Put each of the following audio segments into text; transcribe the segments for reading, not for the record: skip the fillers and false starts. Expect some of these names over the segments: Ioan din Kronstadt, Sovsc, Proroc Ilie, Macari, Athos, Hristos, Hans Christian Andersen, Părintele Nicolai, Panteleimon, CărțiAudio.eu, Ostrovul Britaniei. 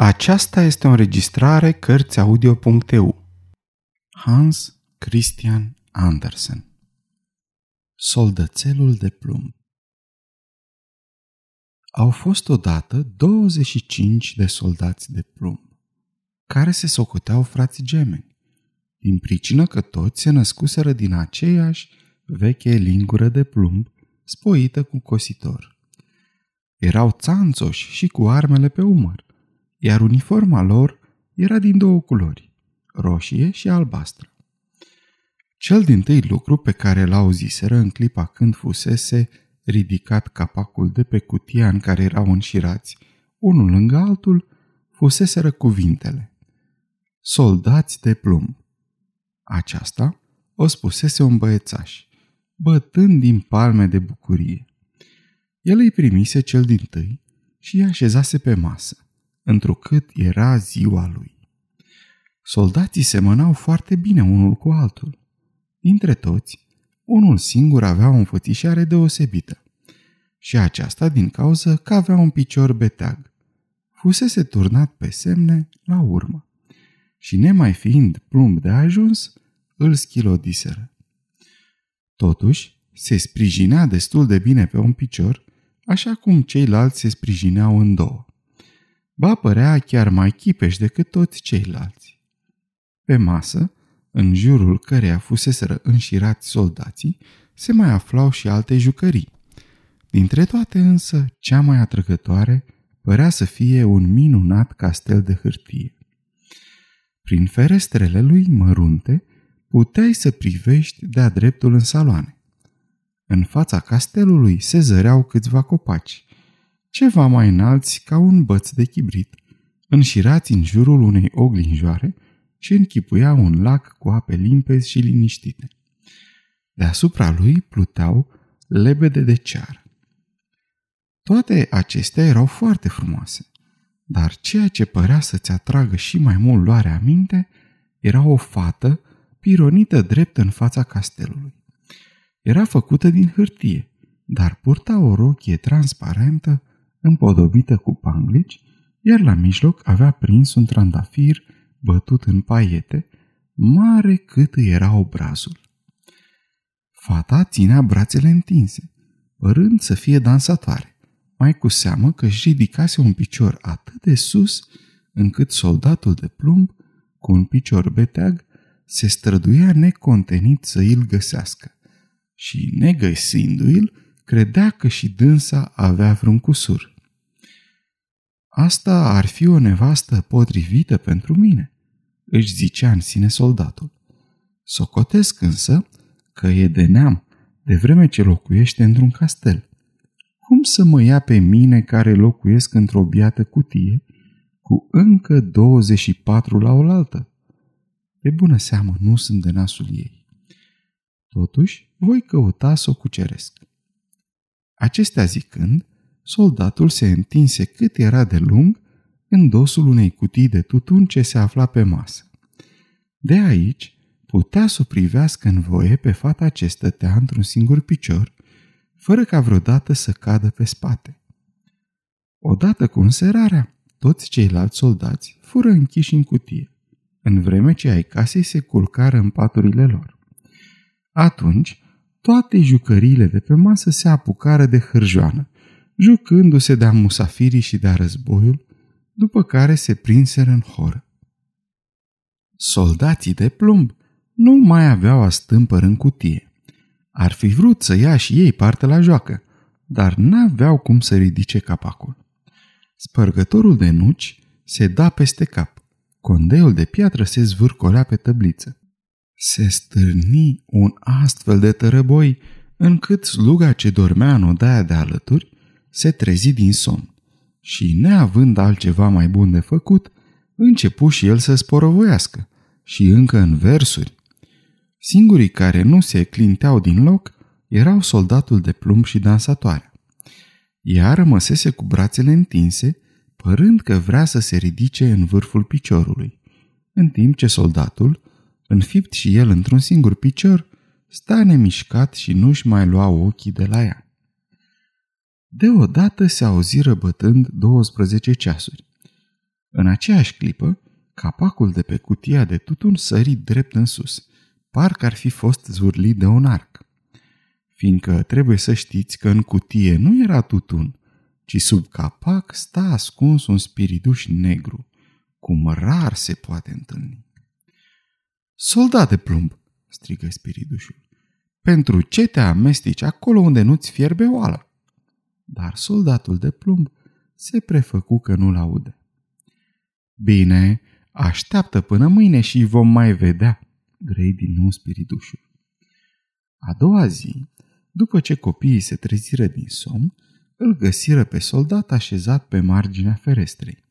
Aceasta este o înregistrare CărțiAudio.eu. Hans Christian Andersen. Soldățelul de plumb. Au fost odată 25 de soldați de plumb, care se socoteau frați gemeni, din pricină că toți se născuseră din aceeași veche lingură de plumb spoită cu cositor. Erau țanțoși și cu armele pe umăr, iar uniforma lor era din două culori, roșie și albastră. Cel dintâi lucru pe care l-auziseră în clipa când fusese ridicat capacul de pe cutia în care erau înșirați, unul lângă altul, fuseseră cuvintele: soldați de plumb. Aceasta o spusese un băiețaș, bătând din palme de bucurie. El îi primise cel dintâi și îi așezase pe masă, întrucât era ziua lui. Soldații semănau foarte bine unul cu altul. Dintre toți, unul singur avea o înfățișare deosebită, și aceasta din cauză că avea un picior beteag. Fusese turnat pe semne la urmă și, nemai fiind plumb de ajuns, îl schilodiseră. Totuși, se sprijinea destul de bine pe un picior, așa cum ceilalți se sprijineau în două. Ba părea chiar mai chipeș decât toți ceilalți. Pe masă, în jurul căreia fuseseră înșirați soldații, se mai aflau și alte jucării. Dintre toate însă, cea mai atrăgătoare părea să fie un minunat castel de hârtie. Prin ferestrele lui mărunte, puteai să privești de-a dreptul în saloane. În fața castelului se zăreau câțiva copaci, ceva mai înalți ca un băț de chibrit, înșirați în jurul unei oglinjoare și închipuia un lac cu ape limpezi și liniștite. Deasupra lui pluteau lebede de ceară. Toate acestea erau foarte frumoase, dar ceea ce părea să-ți atragă și mai mult luarea minte era o fată pironită drept în fața castelului. Era făcută din hârtie, dar purta o rochie transparentă împodobită cu panglici, iar la mijloc avea prins un trandafir bătut în paiete, mare cât îi era obrazul. Fata ținea brațele întinse, părând să fie dansatoare, mai cu seamă că își ridicase un picior atât de sus, încât soldatul de plumb, cu un picior beteag, se străduia necontenit să îl găsească și, negăsindu-l, credea că și dânsa avea vreun cusur. Asta ar fi o nevastă potrivită pentru mine, își zicea în sine soldatul. Socotesc însă că e de neam, de vreme ce locuiește într-un castel. Cum să mă ia pe mine care locuiesc într-o biată cutie cu încă 24 la oaltă? De bună seamă nu sunt de nasul ei. Totuși, voi căuta să o cuceresc. Acestea zicând, soldatul se întinse cât era de lung în dosul unei cutii de tutun ce se afla pe masă. De aici putea să o privească în voie pe fata ce stătea într-un singur picior, fără ca vreodată să cadă pe spate. Odată cu înserarea, toți ceilalți soldați fură închiși în cutie, în vreme ce ai casei se culcară în paturile lor. Atunci, toate jucăriile de pe masă se apucară de hârjoană, jucându-se de-a musafirii și de-a războiul, după care se prinseră în horă. Soldații de plumb nu mai aveau astâmpări în cutie. Ar fi vrut să ia și ei parte la joacă, dar n-aveau cum să ridice capacul. Spărgătorul de nuci se da peste cap, condeiul de piatră se zvârcolea pe tăbliță. Se stârni un astfel de tărăboi, încât sluga ce dormea în odaia de alături se trezi din somn și, neavând altceva mai bun de făcut, începu și el să sporovoiască, și încă în versuri. Singurii care nu se clinteau din loc erau soldatul de plumb și dansatoarea. Ea rămăsese cu brațele întinse, părând că vrea să se ridice în vârful piciorului, în timp ce soldatul, înfipt și el într-un singur picior, sta nemișcat și nu-și mai lua ochii de la ea. Deodată se auzi răbătând 12 ceasuri. În aceeași clipă, capacul de pe cutia de tutun sări drept în sus, parcă ar fi fost zvârlit de un arc. Fiindcă trebuie să știți că în cutie nu era tutun, ci sub capac sta ascuns un spiriduș negru, cum rar se poate întâlni. "Soldat de plumb!" strigă spiridușul. "Pentru ce te amestici acolo unde nu-ți fierbe oala?" Dar soldatul de plumb se prefăcu că nu-l aude. "Bine, așteaptă până mâine și vom mai vedea," grei din nou spiridușul. A doua zi, după ce copiii se treziră din somn, îl găsiră pe soldat așezat pe marginea ferestrei.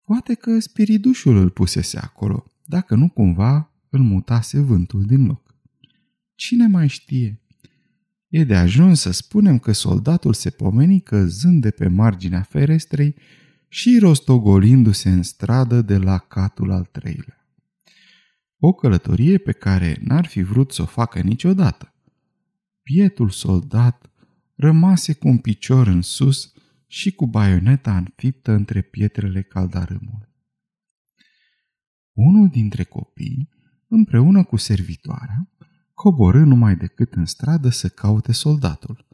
Poate că spiridușul îl pusese acolo, dacă nu cumva îl mutase vântul din loc. Cine mai știe? E de ajuns să spunem că soldatul se pomeni căzând de pe marginea ferestrei și rostogolindu-se în stradă de la catul al treilea. O călătorie pe care n-ar fi vrut să o facă niciodată. Bietul soldat rămase cu un picior în sus și cu baioneta înfiptă între pietrele caldarâmului. Unul dintre copii, împreună cu servitoarea, coborâ numai decât în stradă să caute soldatul,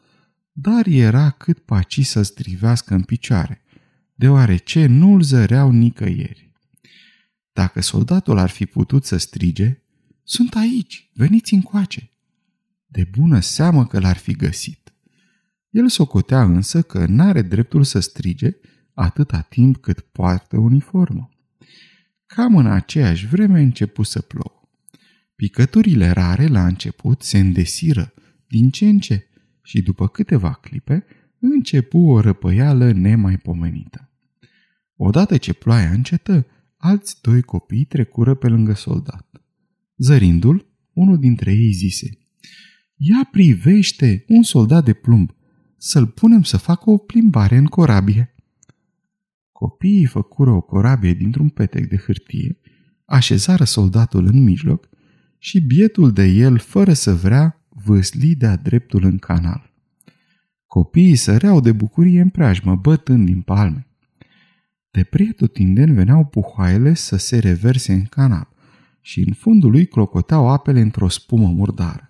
dar era cât paci să-l strivească în picioare, deoarece nu-l zăreau nicăieri. Dacă soldatul ar fi putut să strige, "Sunt aici, veniți încoace!" de bună seamă că l-ar fi găsit. El socotea însă că n-are dreptul să strige atâta timp cât poartă uniformă. Cam în aceeași vreme începu să plouă. Picăturile rare la început se îndesiră din ce în ce și după câteva clipe începu o răpăială nemaipomenită. Odată ce ploaia încetă, alți doi copii trecură pe lângă soldat. Zărindu-l, unul dintre ei zise: "Ia privește, un soldat de plumb, să-l punem să facă o plimbare în corabie." Copiii făcură o corabie dintr-un petec de hârtie, așezară soldatul în mijloc și bietul de el, fără să vrea, vâsli de-a dreptul în canal. Copiii săreau de bucurie în preajmă, bătând din palme. De pretutindeni veneau puhoaiele să se reverse în canal și în fundul lui clocoteau apele într-o spumă murdară.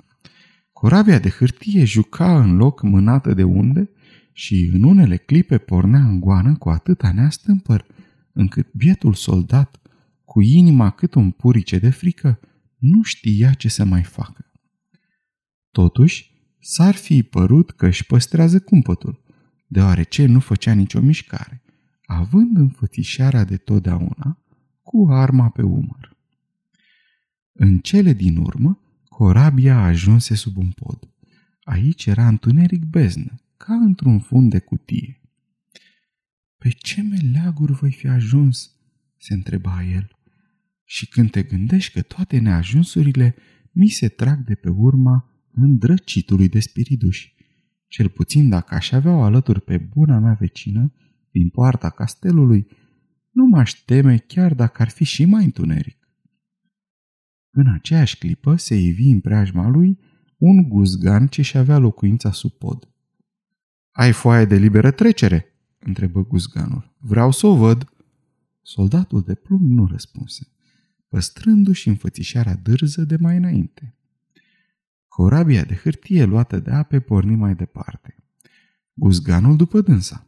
Corabia de hârtie juca în loc mânată de unde și în unele clipe pornea în goană cu atâta neastâmpăr, încât bietul soldat, cu inima cât un purice de frică, nu știa ce să mai facă. Totuși, s-ar fi părut că își păstrează cumpătul, deoarece nu făcea nicio mișcare, având înfățișarea de totdeauna cu arma pe umăr. În cele din urmă, corabia ajunse sub un pod. Aici era întuneric beznă, ca într-un fund de cutie. "Pe ce meleaguri voi fi ajuns?" se întreba el. "Și când te gândești că toate neajunsurile mi se trag de pe urma îndrăcitului de spiriduși, cel puțin dacă aș avea alături pe buna mea vecină din poarta castelului, nu m-aș teme chiar dacă ar fi și mai întuneric." În aceeași clipă se ivi în preajma lui un guzgan ce și-avea locuința sub pod. "Ai foaie de liberă trecere?" întrebă guzganul. "Vreau să o văd." Soldatul de plumb nu răspunse, păstrându-și înfățișarea dârză de mai înainte. Corabia de hârtie luată de ape porni mai departe. Guzganul după dânsa.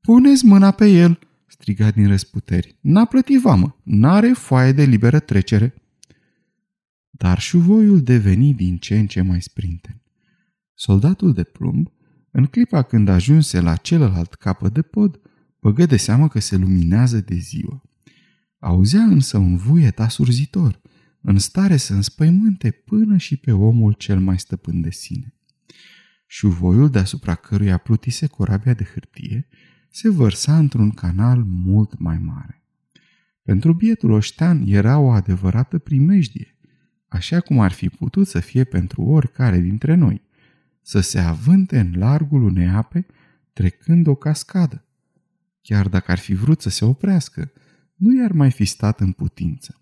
"Puneți mâna pe el!" striga din răsputeri. "N-a plătit vamă, n-are foaie de liberă trecere." Dar șuvoiul deveni din ce în ce mai sprinten. Soldatul de plumb, în clipa când ajunse la celălalt capăt de pod, băgă de seamă că se luminează de ziua. Auzea însă un vuiet asurzitor, în stare să înspăimânte până și pe omul cel mai stăpân de sine. Șuvoiul deasupra căruia plutise corabia de hârtie se vărsa într-un canal mult mai mare. Pentru bietul oștean era o adevărată primejdie, așa cum ar fi putut să fie pentru oricare dintre noi, să se avânte în largul unei ape trecând o cascadă. Chiar dacă ar fi vrut să se oprească, nu i-ar mai fi stat în putință.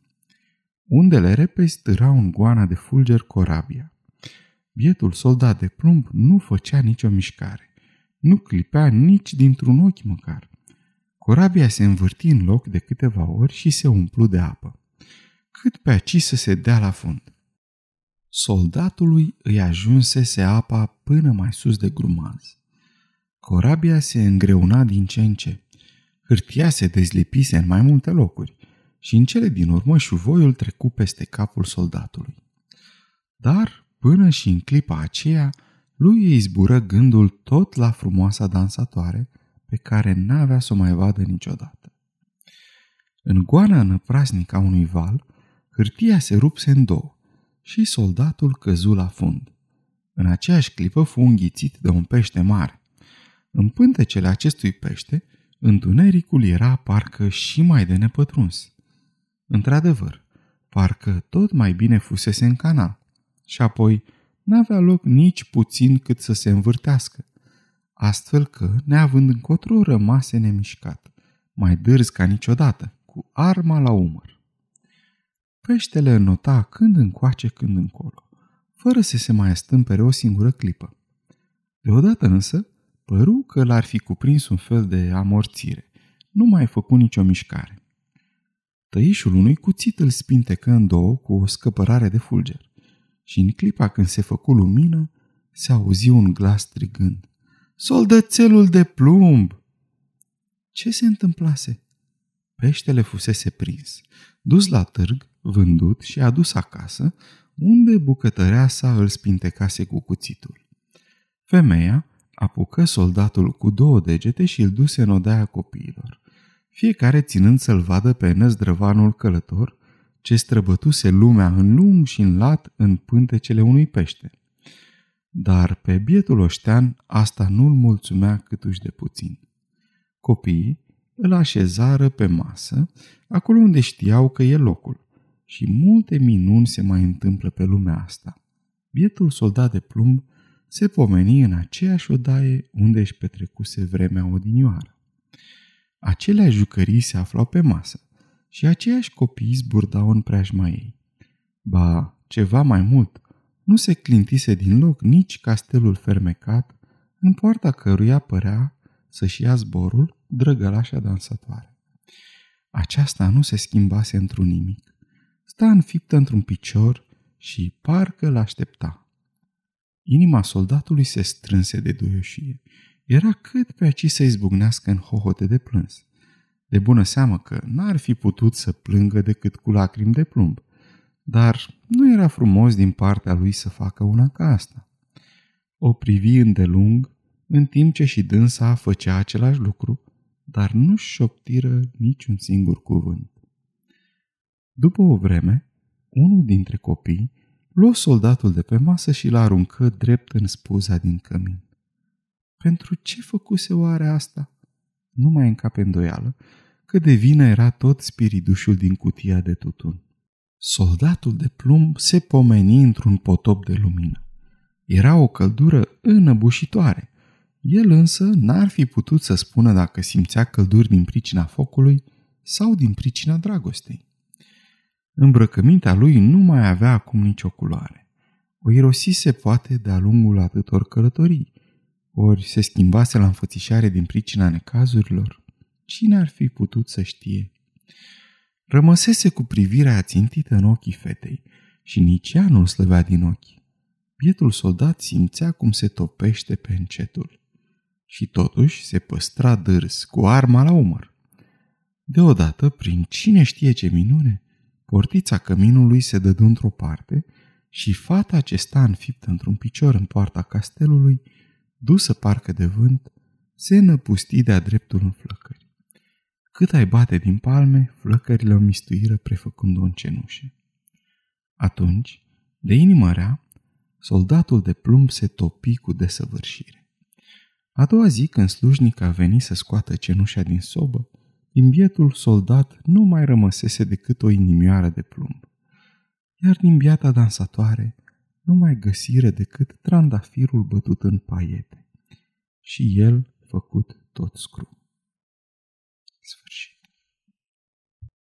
Undele repezi stârau în goana de fulger corabia. Bietul soldat de plumb nu făcea nicio mișcare, nu clipea nici dintr-un ochi măcar. Corabia se învârti în loc de câteva ori și se umplu de apă, cât pe aci să se dea la fund. Soldatului îi ajunsese apa până mai sus de grumaz. Corabia se îngreuna din ce în ce. Hârtia se dezlipise în mai multe locuri și în cele din urmă șuvoiul trecu peste capul soldatului. Dar, până și în clipa aceea, lui îi zbură gândul tot la frumoasa dansatoare pe care n-avea să o mai vadă niciodată. În goana năprasnică a unui val, hârtia se rupse în două și soldatul căzu la fund. În aceeași clipă fu înghițit de un pește mare. În pântecele acestui pește, întunericul era parcă și mai de nepătruns. Într-adevăr, parcă tot mai bine fusese în canal și apoi n-avea loc nici puțin cât să se învârtească, astfel că, neavând încotro, rămase nemișcat, mai dârz ca niciodată, cu arma la umăr. Peștele înnota când încoace, când încolo, fără să se mai astâmpere o singură clipă. Deodată însă, păru că l-ar fi cuprins un fel de amorțire. Nu mai făcu nicio mișcare. Tăișul unui cuțit îl spintecă în două cu o scăpărare de fulger și în clipa când se făcu lumină, se auzi un glas strigând: "Soldățelul de plumb!" Ce se întâmplase? Peștele fusese prins, dus la târg, vândut și adus acasă, unde bucătăreasa îl spintecase cu cuțitul. Femeia apucă soldatul cu două degete și îl duse în odaia copiilor, fiecare ținând să-l vadă pe năzdrăvanul călător, ce străbătuse lumea în lung și în lat în pântecele unui pește. Dar pe bietul oștean asta nu-l mulțumea câtuși de puțin. Copiii îl așezară pe masă, acolo unde știau că e locul, și multe minuni se mai întâmplă pe lumea asta. Bietul soldat de plumb se pomeni în aceeași odaie unde își petrecuse vremea odinioară. Aceleași jucării se aflau pe masă și aceiași copii zburdau în preajma ei. Ba, ceva mai mult, nu se clintise din loc nici castelul fermecat, în poarta căruia părea să-și ia zborul drăgălașa dansatoare. Aceasta nu se schimbase într-un nimic. Sta înfiptă într-un picior și parcă l-aștepta. Inima soldatului se strânse de duioșie. Era cât pe aci să izbucnească în hohote de plâns. De bună seamă că n-ar fi putut să plângă decât cu lacrimi de plumb, dar nu era frumos din partea lui să facă una ca asta. O privi îndelung, în timp ce și dânsa făcea același lucru, dar nu șoptiră niciun singur cuvânt. După o vreme, unul dintre copii luă soldatul de pe masă și l-aruncă drept în spuza din cămin. Pentru ce făcuse oare asta? Nu mai încape îndoială că de vină era tot spiridușul din cutia de tutun. Soldatul de plumb se pomeni într-un potop de lumină. Era o căldură înăbușitoare. El însă n-ar fi putut să spună dacă simțea călduri din pricina focului sau din pricina dragostei. Îmbrăcămintea lui nu mai avea acum nicio culoare. O irosise poate de-a lungul atâtor călătorii, ori se schimbase la înfățișare din pricina necazurilor. Cine ar fi putut să știe? Rămăsese cu privirea ațintită în ochii fetei și nici ea nu-l slăvea din ochi. Bietul soldat simțea cum se topește pe încetul și totuși se păstra dârs, cu arma la umăr. Deodată, prin cine știe ce minune, portița căminului se dădu într-o parte și fata ce sta înfiptă într-un picior în poarta castelului, dusă parcă de vânt, se năpusti de-a dreptul în flăcări. Cât ai bate din palme, flăcările o mistuiră prefăcând-o în cenușe. Atunci, de inimă rea, soldatul de plumb se topi cu desăvârșire. A doua zi, când slujnica veni să scoată cenușa din sobă, din bietul soldat nu mai rămăsese decât o inimioară de plumb, iar din biata dansatoare nu mai găsiră decât trandafirul bătut în paiete și el făcut tot scrum.